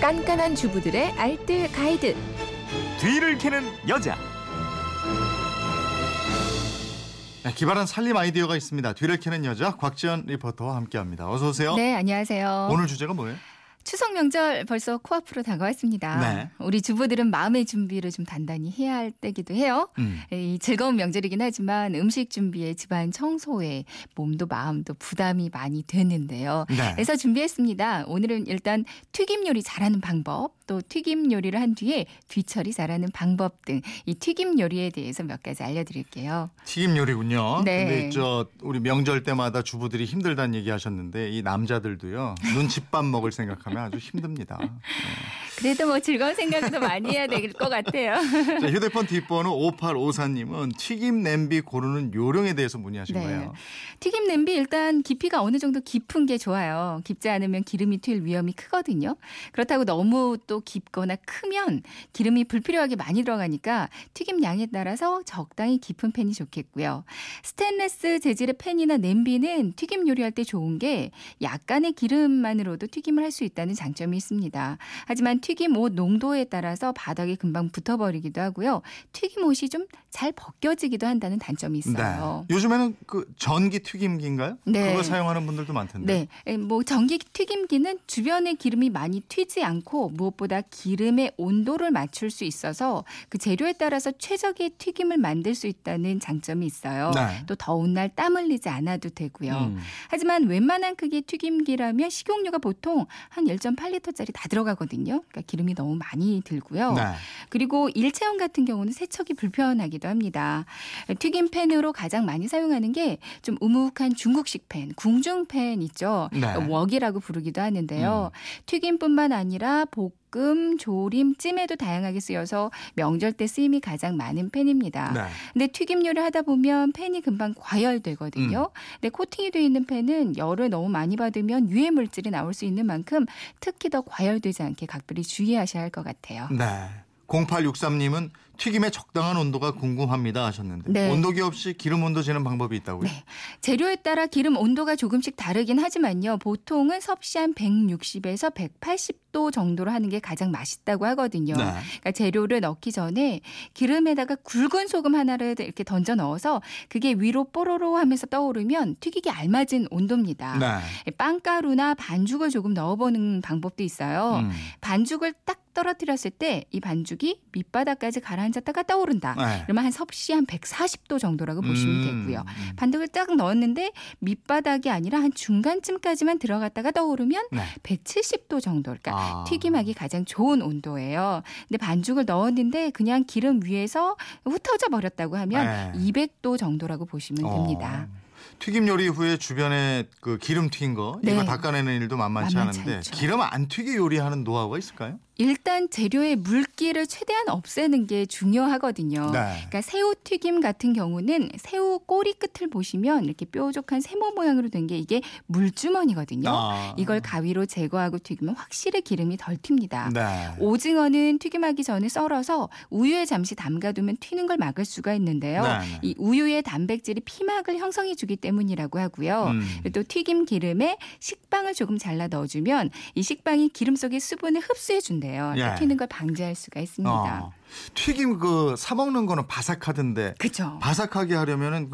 깐깐한 주부들의 알뜰 가이드. 뒤를 캐는 여자. 기발한 살림 아이디어가 있습니다. 뒤를 캐는 여자 곽지연 리포터와 함께합니다. 어서 오세요. 네, 안녕하세요. 오늘 주제가 뭐예요? 추석 명절 벌써 코앞으로 다가왔습니다. 네. 우리 주부들은 마음의 준비를 좀 단단히 해야 할 때기도 해요. 이 즐거운 명절이긴 하지만 음식 준비에 집안 청소에 몸도 마음도 부담이 많이 되는데요. 네. 그래서 준비했습니다. 오늘은 일단 튀김 요리 잘하는 방법, 또 튀김 요리를 한 뒤에 뒤처리 잘하는 방법 등 이 튀김 요리에 대해서 몇 가지 알려드릴게요. 튀김 요리군요. 네. 근데 우리 명절 때마다 주부들이 힘들다는 얘기하셨는데 이 남자들도요. 눈칫밥 먹을 생각하면 아주 힘듭니다. 그래도 뭐 즐거운 생각도 많이 해야 될 것 같아요. 자, 휴대폰 뒷번호 5854님은 튀김 냄비 고르는 요령에 대해서 문의하신 거예요. 튀김 냄비 일단 깊이가 어느 정도 깊은 게 좋아요. 깊지 않으면 기름이 튈 위험이 크거든요. 그렇다고 너무 또 깊거나 크면 기름이 불필요하게 많이 들어가니까 튀김 양에 따라서 적당히 깊은 팬이 좋겠고요. 스테인리스 재질의 팬이나 냄비는 튀김 요리할 때 좋은 게 약간의 기름만으로도 튀김을 할 수 있다는 장점이 있습니다. 하지만 튀김옷 농도에 따라서 바닥에 금방 붙어버리기도 하고요. 튀김옷이 좀 잘 벗겨지기도 한다는 단점이 있어요. 네. 요즘에는 전기 튀김기인가요? 네. 그걸 사용하는 분들도 많던데. 네. 뭐 전기 튀김기는 주변에 기름이 많이 튀지 않고 무엇보다 기름의 온도를 맞출 수 있어서 그 재료에 따라서 최적의 튀김을 만들 수 있다는 장점이 있어요. 네. 또 더운 날 땀 흘리지 않아도 되고요. 하지만 웬만한 크기의 튀김기라면 식용유가 보통 한 1.8리터짜리 다 들어가거든요. 그러니까 기름이 너무 많이 들고요. 네. 그리고 일체형 같은 경우는 세척이 불편하기도 합니다. 튀김 팬으로 가장 많이 사용하는 게 좀 우묵한 중국식 팬, 궁중팬 있죠. 네. 웍이라고 부르기도 하는데요. 튀김뿐만 아니라 볶음, 조림, 찜에도 다양하게 쓰여서 명절 때 쓰임이 가장 많은 팬입니다. 네. 근데 튀김 요리를 하다 보면 팬이 금방 과열되거든요. 근데 코팅이 돼 있는 팬은 열을 너무 많이 받으면 유해 물질이 나올 수 있는 만큼 특히 더 과열되지 않게 각별히 주의하셔야 할 것 같아요. 네. 0863님은 튀김의 적당한 온도가 궁금합니다 하셨는데 네. 온도계 없이 기름 온도 재는 방법이 있다고요? 네. 재료에 따라 기름 온도가 조금씩 다르긴 하지만요. 보통은 섭씨 한 160에서 180도 정도로 하는 게 가장 맛있다고 하거든요. 네. 그러니까 재료를 넣기 전에 기름에다가 굵은 소금 하나를 이렇게 던져 넣어서 그게 위로 뽀로로 하면서 떠오르면 튀기기 알맞은 온도입니다. 네. 빵가루나 반죽을 조금 넣어보는 방법도 있어요. 반죽을 딱 떨어뜨렸을 때 이 반죽이 밑바닥까지 가라앉았다가 떠오른다. 네. 그러면 한 섭씨 한 140도 정도라고 보시면 되고요. 반죽을 딱 넣었는데 밑바닥이 아니라 한 중간쯤까지만 들어갔다가 떠오르면 네. 170도 정도. 그러니까 튀김하기 가장 좋은 온도예요. 근데 반죽을 넣었는데 그냥 기름 위에서 흩어져 버렸다고 하면 네. 200도 정도라고 보시면 됩니다. 튀김 요리 후에 주변에 기름 튀긴 거 네. 이거 닦아내는 일도 만만치 않은데 않죠. 기름 안 튀게 요리하는 노하우가 있을까요? 일단 재료의 물기를 최대한 없애는 게 중요하거든요. 네. 그러니까 새우 튀김 같은 경우는 새우 꼬리 끝을 보시면 이렇게 뾰족한 세모 모양으로 된 게 이게 물주머니거든요. 이걸 가위로 제거하고 튀기면 확실히 기름이 덜 튑니다. 네. 오징어는 튀김하기 전에 썰어서 우유에 잠시 담가두면 튀는 걸 막을 수가 있는데요. 네. 이 우유의 단백질이 피막을 형성해 주기 때문이라고 하고요. 또 튀김 기름에 식빵을 조금 잘라 넣어주면 이 식빵이 기름 속의 수분을 흡수해 준대요. 예. 튀는 걸 방지할 수가 있습니다. 튀김 사 먹는 거는 바삭하던데. 그렇죠. 바삭하게 하려면은